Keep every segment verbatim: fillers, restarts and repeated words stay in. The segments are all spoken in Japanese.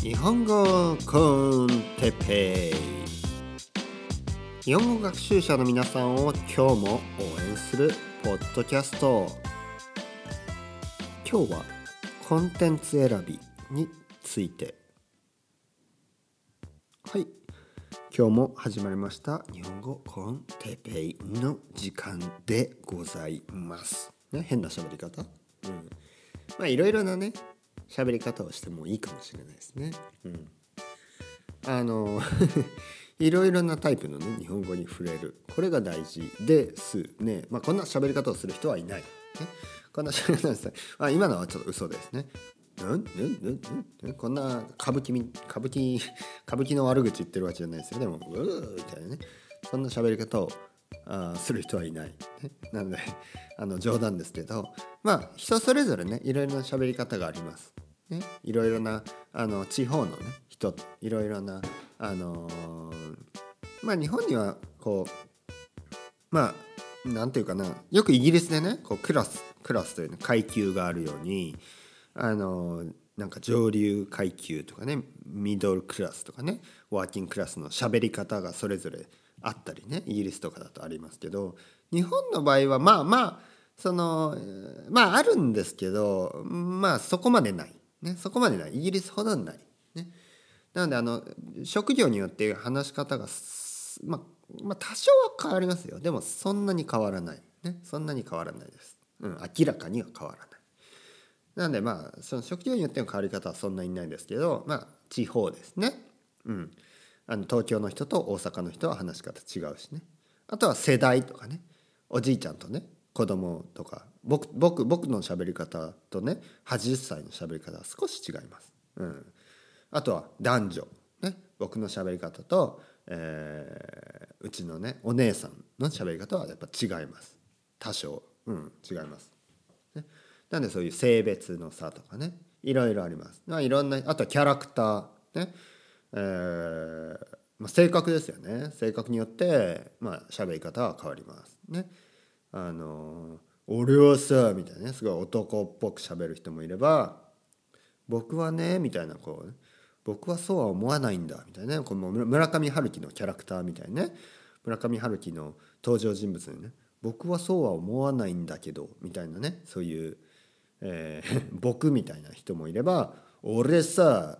日本語コンテッペイ、日本語学習者の皆さんを今日も応援するポッドキャスト。今日はコンテンツ選びについて。はい、今日も始まりました日本語コンテッペイの時間でございます、ね、変な喋り方、うん、まあいろいろなね喋り方をしてもいいかもしれないですね。うん、あのいろいろなタイプの、ね、日本語に触れる、これが大事ですね。まあ、こんな喋り方をする人はいない、ね、こんな喋り方です、あ、今のはちょっと嘘ですね。うんうんうん、こんな歌舞伎歌舞伎歌舞伎の悪口言ってるわけじゃないですよ。でもうーみたいなね、そんな喋り方をあする人はいない、ね、なのであの冗談ですけど、まあ人それぞれねいろいろな喋り方があります、ね、いろいろなあの地方の、ね、人いろいろなあのー、まあ日本にはこうまあなんていうかな、よくイギリスでねこうクラスクラスという、ね、階級があるようにあのー、なんか上流階級とかねミドルクラスとかねワーキングクラスの喋り方がそれぞれあったりね、イギリスとかだとありますけど、日本の場合はまあまあそのまああるんですけど、まあそこまでない、ね、そこまでない、イギリスほどない、ね、なのであの職業によって話し方が、まあ、まあ多少は変わりますよ。でもそんなに変わらない、ね、そんなに変わらないです、うん、明らかには変わらない。なのでまあその職業によっての変わり方はそんなにないんですけど、まあ地方ですね、うん、あの東京の人と大阪の人は話し方違うしね。あとは世代とかね、おじいちゃんとね子供とか、僕僕僕の喋り方とねはちじゅっさいの喋り方は少し違います、うん、あとは男女ね、僕の喋り方と、えー、うちのねお姉さんの喋り方はやっぱ違います、多少、うん、違います、ね、なんでそういう性別の差とかねいろいろあります、まあ、いろんな、あとはキャラクターね、えーまあ、性格ですよね。性格によってまあ喋り方は変わりますね。あの俺はさみたいなねすごい男っぽく喋る人もいれば、僕はねみたいなこう、ね、僕はそうは思わないんだみたいなね、この村上春樹のキャラクターみたいなね、村上春樹の登場人物にね僕はそうは思わないんだけどみたいなね、そういう、えー、僕みたいな人もいれば、俺さ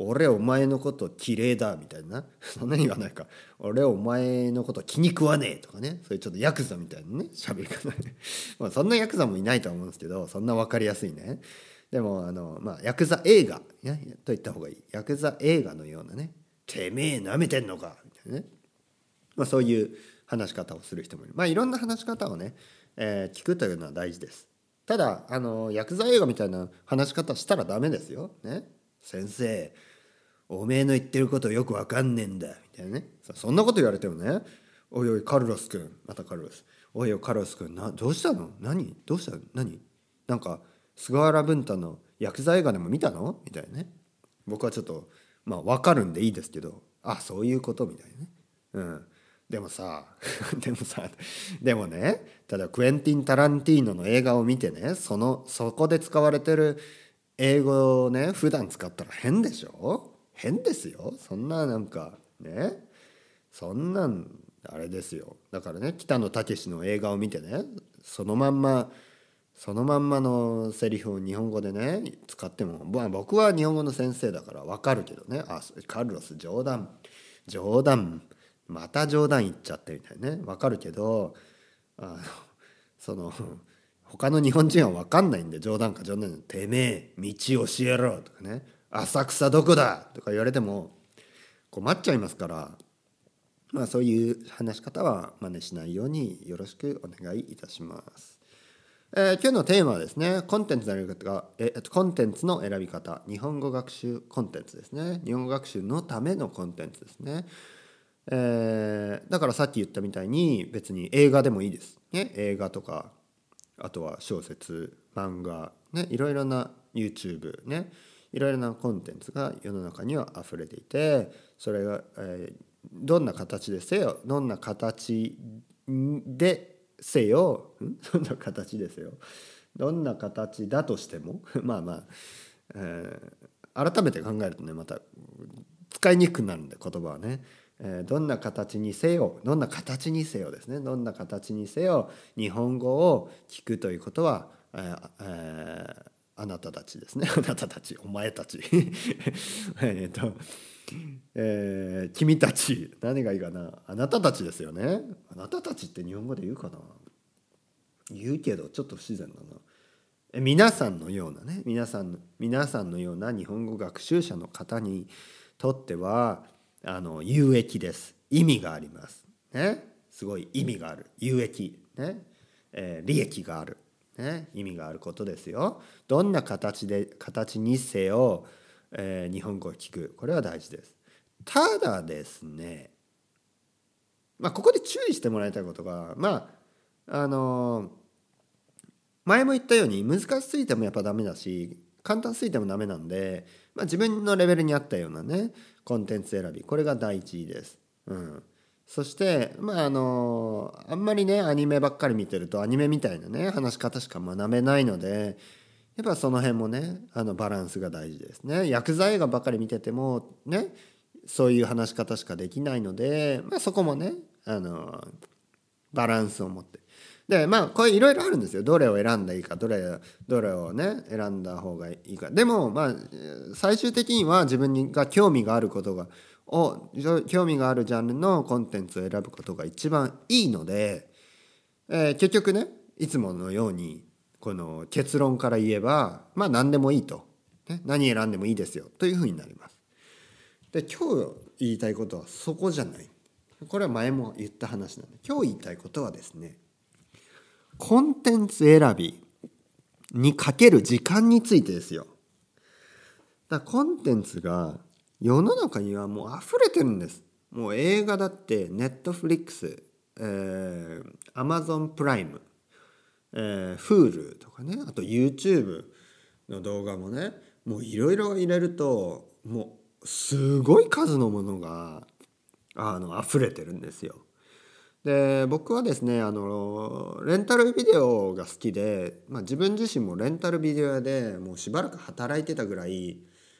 俺お前のこと綺麗だみたいなそんなに言わないか、俺お前のこと気に食わねえとかね、そういうちょっとヤクザみたいなね喋り方まあそんなヤクザもいないと思うんですけど、そんな分かりやすいね。でもあの、まあ、ヤクザ映画、ね、と言った方がいい、ヤクザ映画のようなねてめえなめてんのかみたいなね、まあ、そういう話し方をする人もいる。まあいろんな話し方をね、えー、聞くというのは大事です。ただあのヤクザ映画みたいな話し方したらダメですよね。先生おめえの言ってることよくわかんねえんだみたいなね、そんなこと言われてもね、おいおいカルロス君、またカルロス、おいおいカルロス君な、どうしたの、何どうしたの、何なんか菅原文太のヤクザ映画でも見たのみたいなね、僕はちょっとまあわかるんでいいですけど、あそういうことみたいなね、うんでもさでもさでもね、ただクエンティン・タランティーノの映画を見てね、そのそこで使われてる英語をね普段使ったら変でしょ、変ですよ、そんななんかね、そんなんあれですよ。だからね北野武の映画を見てね、そのまんまそのまんまのセリフを日本語でね使っても、まあ、僕は日本語の先生だから分かるけどね、あカルロス冗談冗談また冗談言っちゃってみたいなね、分かるけど、あのその他の日本人は分かんないんで、冗談か冗談か、てめえ道教えろとかね、浅草どこだとか言われても困っちゃいますから、まあ、そういう話し方は真似しないようによろしくお願いいたします、えー、今日のテーマはですねコンテンツの選び方、えコンテンツの選び方、日本語学習コンテンツですね、日本語学習のためのコンテンツですね、えー、だからさっき言ったみたいに別に映画でもいいですね、映画とかあとは小説、漫画、ね、いろいろな YouTube、ね、いろいろなコンテンツが世の中にはあふれていて、それが、えー、どんな形でせよ、どんな形でせよ、どんな形ですよ、どんな形だとしてもまあまあ、えー、改めて考えるとね、また使いにくくなるんで、言葉はね、えー、どんな形にせよどんな形にせよですねどんな形にせよ日本語を聞くということは、えーえー、あなたたちですねあなたたちお前たちえっと、えー、君たち、何がいいかな、あなたたちですよね。あなたたちって日本語で言うかな、言うけどちょっと不自然だな。皆さんのようなね、皆さんの皆さんのような日本語学習者の方にとってはあの有益です。意味があります。ね、すごい意味がある。有益ね、えー、利益があるね、意味があることですよ。どんな形で形にせよ、えー、日本語を聞く、これは大事です。ただですね、まあここで注意してもらいたいことが、まああのー。前も言ったように難しすぎてもやっぱダメだし、簡単すぎてもダメなんで、まあ、自分のレベルに合ったようなねコンテンツ選び、これが第一です、うん、そして、まあ、あのあんまりねアニメばっかり見てるとアニメみたいなね話し方しか学べないので、やっぱその辺もねあのバランスが大事ですね。薬剤映画ばっかり見ててもねそういう話し方しかできないので、まあ、そこもねあのバランスを持って、でまあこれいろいろあるんですよ。どれを選んだいいか、どれどれをね選んだ方がいいか。でもまあ最終的には自分が興味があることがを興味があるジャンルのコンテンツを選ぶことが一番いいので、えー、結局ねいつものようにこの結論から言えばまあ何でもいいと、ね、何選んでもいいですよというふうになります。で今日言いたいことはそこじゃない。これは前も言った話なんで、今日言いたいことはですね、コンテンツ選びにかける時間についてですよ。だからコンテンツが世の中にはもう溢れてるんです。もう映画だってネットフリックス、アマゾンプライム、Hulu とかね、あと YouTube の動画もね、もういろいろ入れるともうすごい数のものがあの溢れてるんですよ。で僕はですねあのレンタルビデオが好きで、まあ、自分自身もレンタルビデオ屋でもうしばらく働いてたぐらい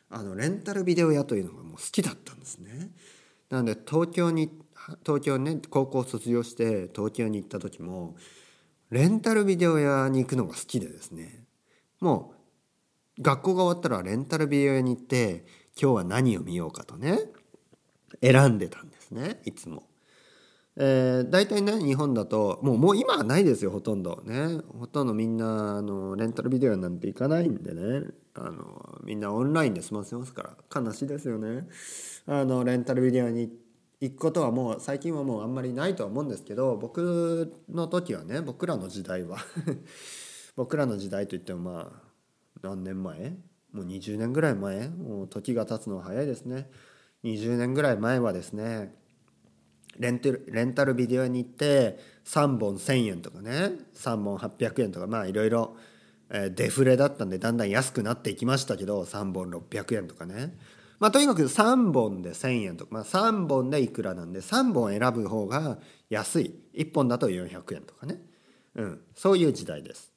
あのレンタルビデオ屋というのがもう好きだったんですね。なので東京に東京ね高校卒業して東京に行った時もレンタルビデオ屋に行くのが好きでですね、もう学校が終わったらレンタルビデオ屋に行って今日は何を見ようかとね選んでたんですね、いつも。えー、大体ね日本だともう、もう今はないですよほとんどね。ほとんどみんなあのレンタルビデオなんて行かないんでね、あのみんなオンラインで済ませますから、悲しいですよね。あのレンタルビデオに行くことはもう最近はもうあんまりないとは思うんですけど、僕の時はね、僕らの時代は僕らの時代といってもまあ何年前、もうにじゅうねんぐらい前、もう時が経つのは早いですね。にじゅうねんぐらい前はですねレンタル、レンタルビデオに行ってさんぼんせんえんとかねさんぼんはっぴゃくえんとか、まあいろいろデフレだったんでだんだん安くなっていきましたけど、さんぼんろっぴゃくえんとかね、まあとにかくさんぼんでせんえんとか、まあさんぼんでいくらなんでさんぼん選ぶ方が安い、いっぽんだとよんひゃくえんとかね、うん、そういう時代です。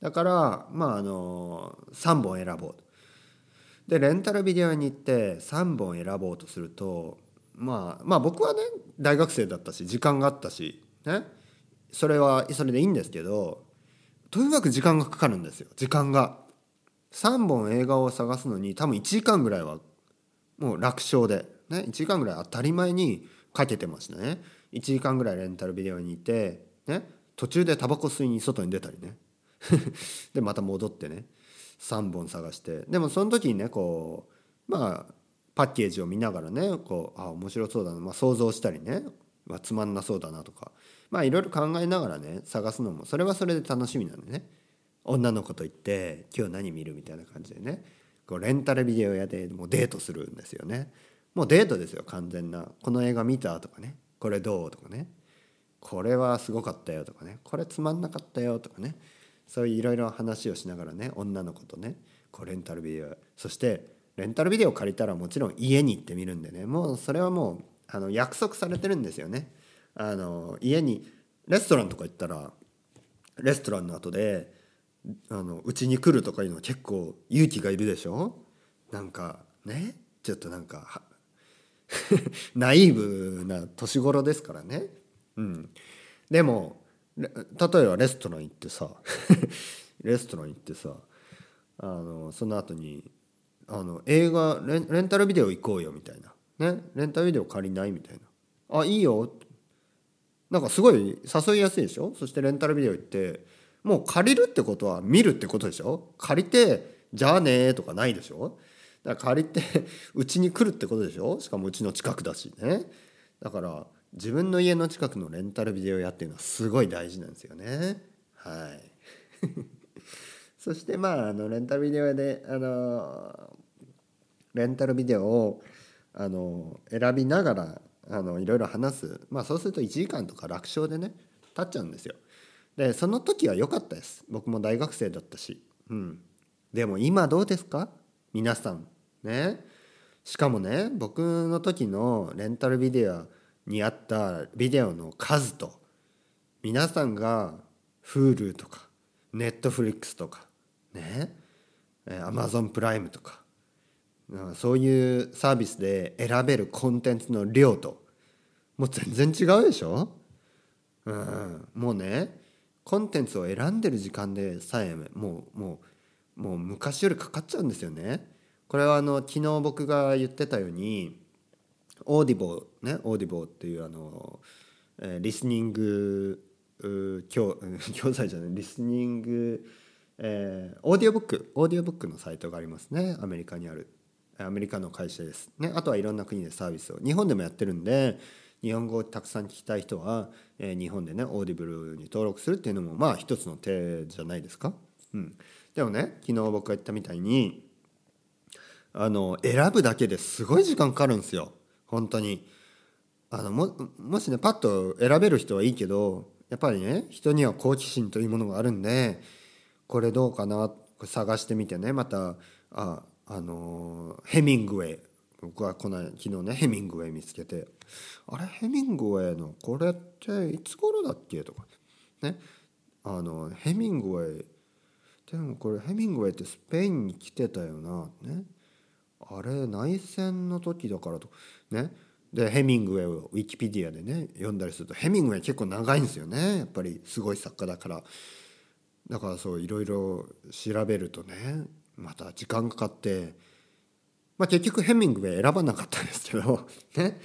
だからまああのさんぼん選ぼうと、でレンタルビデオに行ってさんぼん選ぼうとすると、まあ、まあ僕はね大学生だったし時間があったし、ね、それはそれでいいんですけど、とにかく時間がかかるんですよ。時間がさんぼん映画を探すのに多分いちじかんぐらいはもう楽勝で、ね、いちじかんぐらい当たり前にかけてましたね。いちじかんぐらいレンタルビデオにいて、ね、途中でタバコ吸いに外に出たりねでまた戻ってねさんぼん探して、でもその時にねこうまあパッケージを見ながらねこうあ面白そうだな、まあ、想像したりね、まあ、つまんなそうだなとか、まあいろいろ考えながらね探すのもそれはそれで楽しみなんでね、女の子と行って今日何見るみたいな感じでねこうレンタルビデオ屋でもうデートするんですよね。もうデートですよ完全な。この映画見たとかね、これどうとかね、これはすごかったよとかね、これつまんなかったよとかね、そういういろいろ話をしながらね女の子とねこうレンタルビデオ、そしてレンタルビデオ借りたらもちろん家に行ってみるんでね、もうそれはもうあの約束されてるんですよね。あの家にレストランとか行ったらレストランの後であのうちに来るとかいうのは結構勇気がいるでしょ。なんかね、ちょっとなんかナイーブな年頃ですからね、うん、でも例えばレストラン行ってさレストラン行ってさあのその後にあの映画レ ン, レンタルビデオ行こうよみたいな、ね、レンタルビデオ借りないみたいな、あいいよ、なんかすごい誘いやすいでしょ。そしてレンタルビデオ行ってもう借りるってことは見るってことでしょ。借りてじゃあねーとかないでしょ。だから借りてうちに来るってことでしょ。しかもうちの近くだしね。だから自分の家の近くのレンタルビデオ屋っていうのはすごい大事なんですよね。はいそしてまああのレンタルビデオ屋であのレンタルビデオをあの選びながらあのいろいろ話す、まあ、そうするといちじかんとか楽勝でね経っちゃうんですよ。でその時は良かったです。僕も大学生だったし、うん、でも今どうですか皆さんね。しかもね僕の時のレンタルビデオにあったビデオの数と皆さんが Hulu とか Netflix とかね Amazon プライムとかそういうサービスで選べるコンテンツの量ともう全然違うでしょ、うん、もうねコンテンツを選んでる時間でさえもう、もう、もう昔よりかかっちゃうんですよね。これはあの昨日僕が言ってたようにオーディボーねオーディボーっていうあの、えー、リスニング教教材じゃないリスニング、えー、オーディオブックオーディオブックのサイトがありますね。アメリカにあるアメリカの会社ですね。あとはいろんな国でサービスを日本でもやってるんで日本語をたくさん聞きたい人は、えー、日本でねオーディブルに登録するっていうのもまあ一つの手じゃないですか、うん、でもね昨日僕が言ったみたいにあの選ぶだけですごい時間かかるんですよ本当に。あの も, もしねパッと選べる人はいいけどやっぱりね人には好奇心というものがあるんでこれどうかな探してみてね。またああのヘミングウェイ僕はこの昨日ねヘミングウェイ見つけてあれヘミングウェイのこれっていつ頃だっけとかねあのヘミングウェイでもこれヘミングウェイってスペインに来てたよなねあれ内戦の時だからとね。でヘミングウェイをウィキペディアでね読んだりするとヘミングウェイ結構長いんですよねやっぱりすごい作家だからだからそういろいろ調べるとねまた時間かかって、まあ、結局ヘミングウェイ選ばなかったんですけどね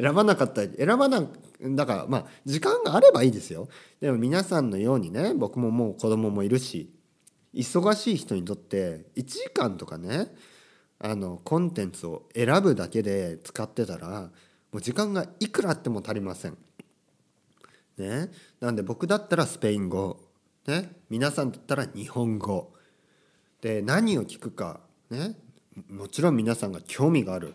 選ばなかった選ばなだからまあ時間があればいいですよ。でも皆さんのようにね僕ももう子供もいるし忙しい人にとっていちじかんとかねあのコンテンツを選ぶだけで使ってたらもう時間がいくらあっても足りませんね。なんで僕だったらスペイン語ね皆さんだったら日本語で何を聞くかねもちろん皆さんが興味がある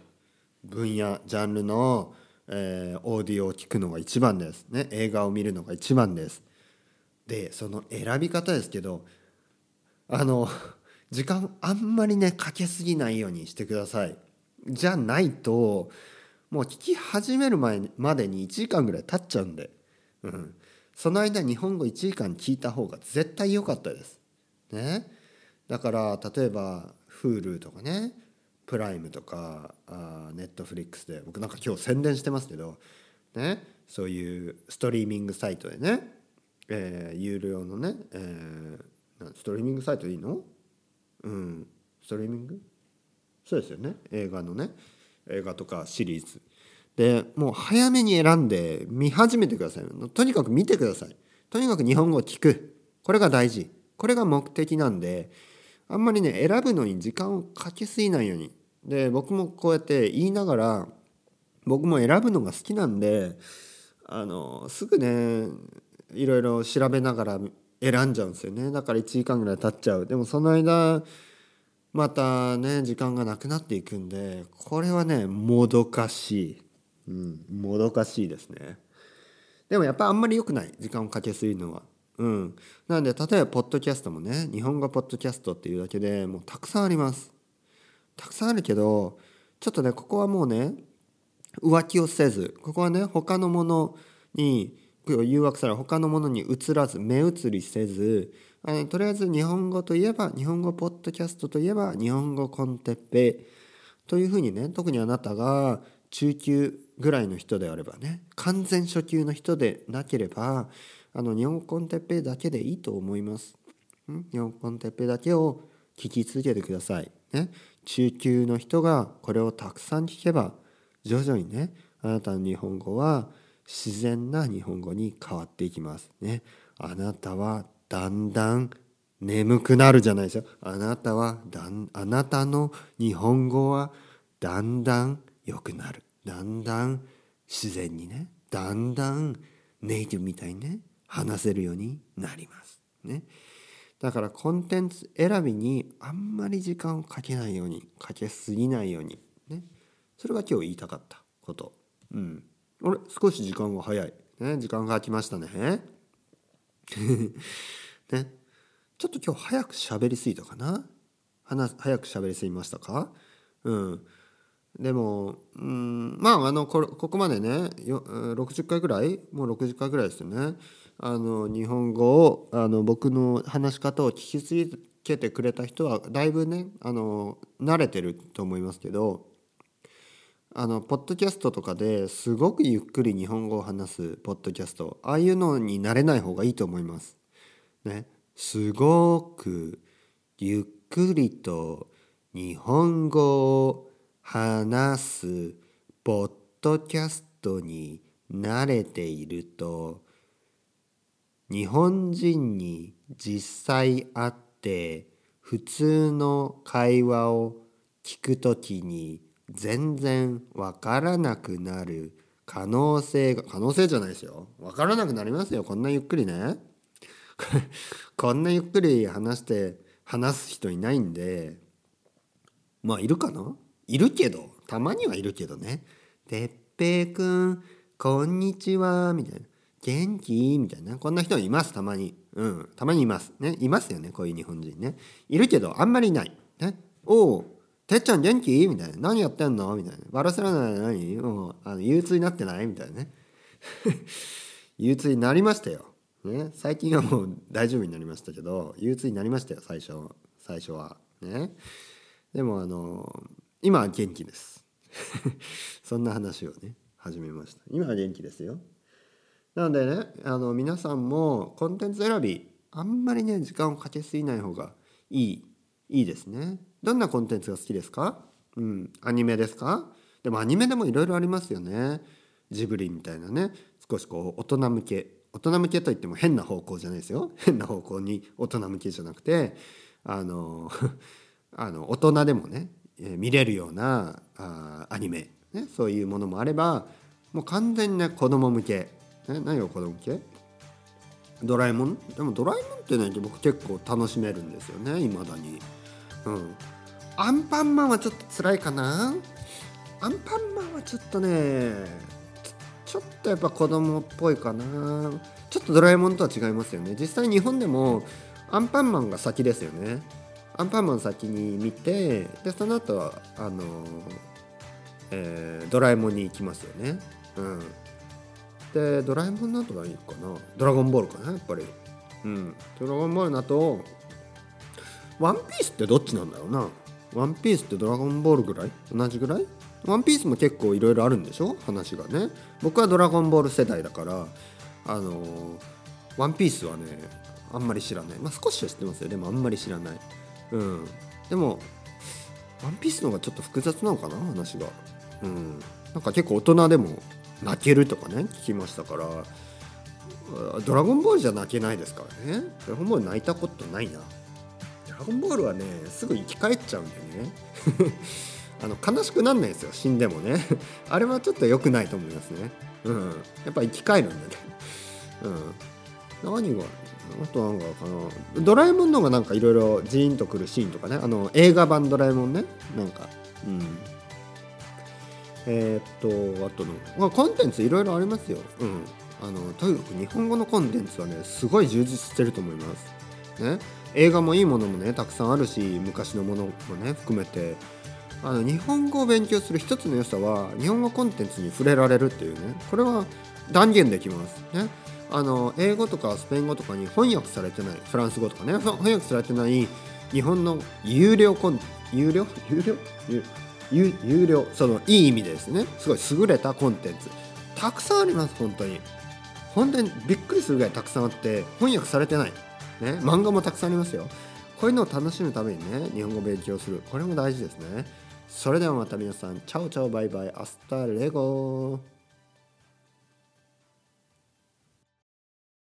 分野ジャンルの、えー、オーディオを聞くのが一番ですね。映画を見るのが一番です。でその選び方ですけどあの時間あんまりねかけすぎないようにしてください。じゃないともう聞き始める前までにいちじかんぐらい経っちゃうんで、うん、その間日本語いちじかん聞いた方が絶対良かったですね。だから例えば Hulu とかねプライムとかあ Netflix で僕なんか今日宣伝してますけどねそういうストリーミングサイトでね、えー、有料のね、えー、ストリーミングサイトいいの？うん、ストリーミングそうですよね映画のね映画とかシリーズでもう早めに選んで見始めてください。とにかく見てください。とにかく日本語を聞くこれが大事これが目的なんであんまりね選ぶのに時間をかけすぎないように。で僕もこうやって言いながら僕も選ぶのが好きなんであのすぐねいろいろ調べながら選んじゃうんですよね。だからいちじかんぐらい経っちゃう。でもその間またね時間がなくなっていくんでこれはねもどかしい、うん、もどかしいですね。でもやっぱあんまり良くない時間をかけすぎるのは、うん、なんで例えばポッドキャストもね日本語ポッドキャストっていうだけでもうたくさんありますたくさんあるけどちょっとねここはもうね浮気をせずここはね他のものに誘惑され他のものに移らず目移りせず、あのとりあえず日本語といえば日本語ポッドキャストといえば日本語コンテッペというふうにね、特にあなたが中級ぐらいの人であればね、完全初級の人でなければあの日本語コンテッペだけでいいと思います。ん日本語コンテッペだけを聞き続けてください、ね、中級の人がこれをたくさん聞けば徐々にねあなたの日本語は自然な日本語に変わっていきますね。あなたはだんだん眠くなるじゃないですよ。あなたはだんあなたの日本語はだんだん良くなる。だんだん自然にね、だんだんネイティブみたいにね話せるようになりますね。だからコンテンツ選びにあんまり時間をかけないように、かけすぎないようにね。それが今日言いたかったこと。うん。あれ少し時間が早い、ね、時間が空きました ね, ねちょっと今日早く喋りすぎたかな話早く喋りすぎましたか、うん、でもうんまああの こ, ここまでねよろくじゅっかいぐらいもうろくじゅっかいぐらいですよね。あの日本語をあの僕の話し方を聞き続けてくれた人はだいぶねあの慣れてると思いますけど、あのポッドキャストとかですごくゆっくり日本語を話すポッドキャスト、ああいうのに慣れない方がいいと思います、ね、すごくゆっくりと日本語を話すポッドキャストに慣れていると、日本人に実際会って普通の会話を聞くときに全然わからなくなる可能性が可能性じゃないですよ。わからなくなりますよ。こんなゆっくりねこんなゆっくり話して話す人いないんで、まあいるかな？いるけどたまにはいるけどね。てっぺーくんこんにちはみたいな元気みたいなこんな人いますたまに、うんたまにいますね、いますよねこういう日本人ね、いるけどあんまりいないね。おおてっちゃん元気みたいな何やってんのみたいなバルセロナで何もうあの憂鬱になってないみたいなね憂鬱になりましたよ、ね、最近はもう大丈夫になりましたけど憂鬱になりましたよ最初最初はね。でもあの今は元気ですそんな話をね始めました。今は元気ですよ。なのでねあの皆さんもコンテンツ選びあんまりね時間をかけすぎない方がいいいいですね。どんなコンテンツが好きですか？うん、アニメですか？でもアニメでもいろいろありますよね。ジブリみたいなね、少しこう大人向け、大人向けといっても変な方向じゃないですよ。変な方向に大人向けじゃなくて、あのあの大人でもね、見れるようなあアニメ、ね、そういうものもあれば、もう完全に、ね、子供向け、ね、何が子供向け？ドラえもん？でもドラえもんってね、僕結構楽しめるんですよね、未だに。うん、アンパンマンはちょっと辛いかな。アンパンマンはちょっとね ち, ちょっとやっぱ子供っぽいかな。ちょっとドラえもんとは違いますよね。実際日本でもアンパンマンが先ですよね。アンパンマン先に見て、でその後はあの、えー、ドラえもんに行きますよね、うん、でドラえもんの後何かな、ドラゴンボールかなやっぱり、うん、ドラゴンボールの後ワンピースってどっちなんだろうな。ワンピースってドラゴンボールぐらい同じぐらい。ワンピースも結構いろいろあるんでしょ話がね。僕はドラゴンボール世代だからあのー、ワンピースはねあんまり知らない。まあ少しは知ってますよ。でもあんまり知らない。うん。でもワンピースの方がちょっと複雑なのかな話が。うん。なんか結構大人でも泣けるとかね聞きましたから。ドラゴンボールじゃ泣けないですからね。ドラゴンボール泣いたことないな。ドラゴンボールはねすぐ生き返っちゃうんだよねあの悲しくなんないですよ死んでもねあれはちょっと良くないと思いますね、うん、やっぱ生き返るんだね、うん、何があとなんかあのドラえもんの方がなんかいろいろジーンとくるシーンとかね、あの映画版ドラえもんねなんか、うん、えー、っとあとの、まあ、コンテンツいろいろありますよ、うん、あのとにかく日本語のコンテンツはねすごい充実してると思いますね。映画もいいものもねたくさんあるし昔のものもね含めて、あの日本語を勉強する一つの良さは日本語コンテンツに触れられるっていうね、これは断言できますね。あの英語とかスペイン語とかに翻訳されてない、フランス語とかね、翻訳されてない日本の有料コン有料有料有有有料、そのいい意味ですね、すごい優れたコンテンツたくさんあります。本当に本当にびっくりするぐらいたくさんあって、翻訳されてない、ね、漫画もたくさんありますよ。こういうのを楽しむためにね、日本語を勉強する、これも大事ですね。それではまた皆さん、チャオチャオバイバイ、アスタレゴ。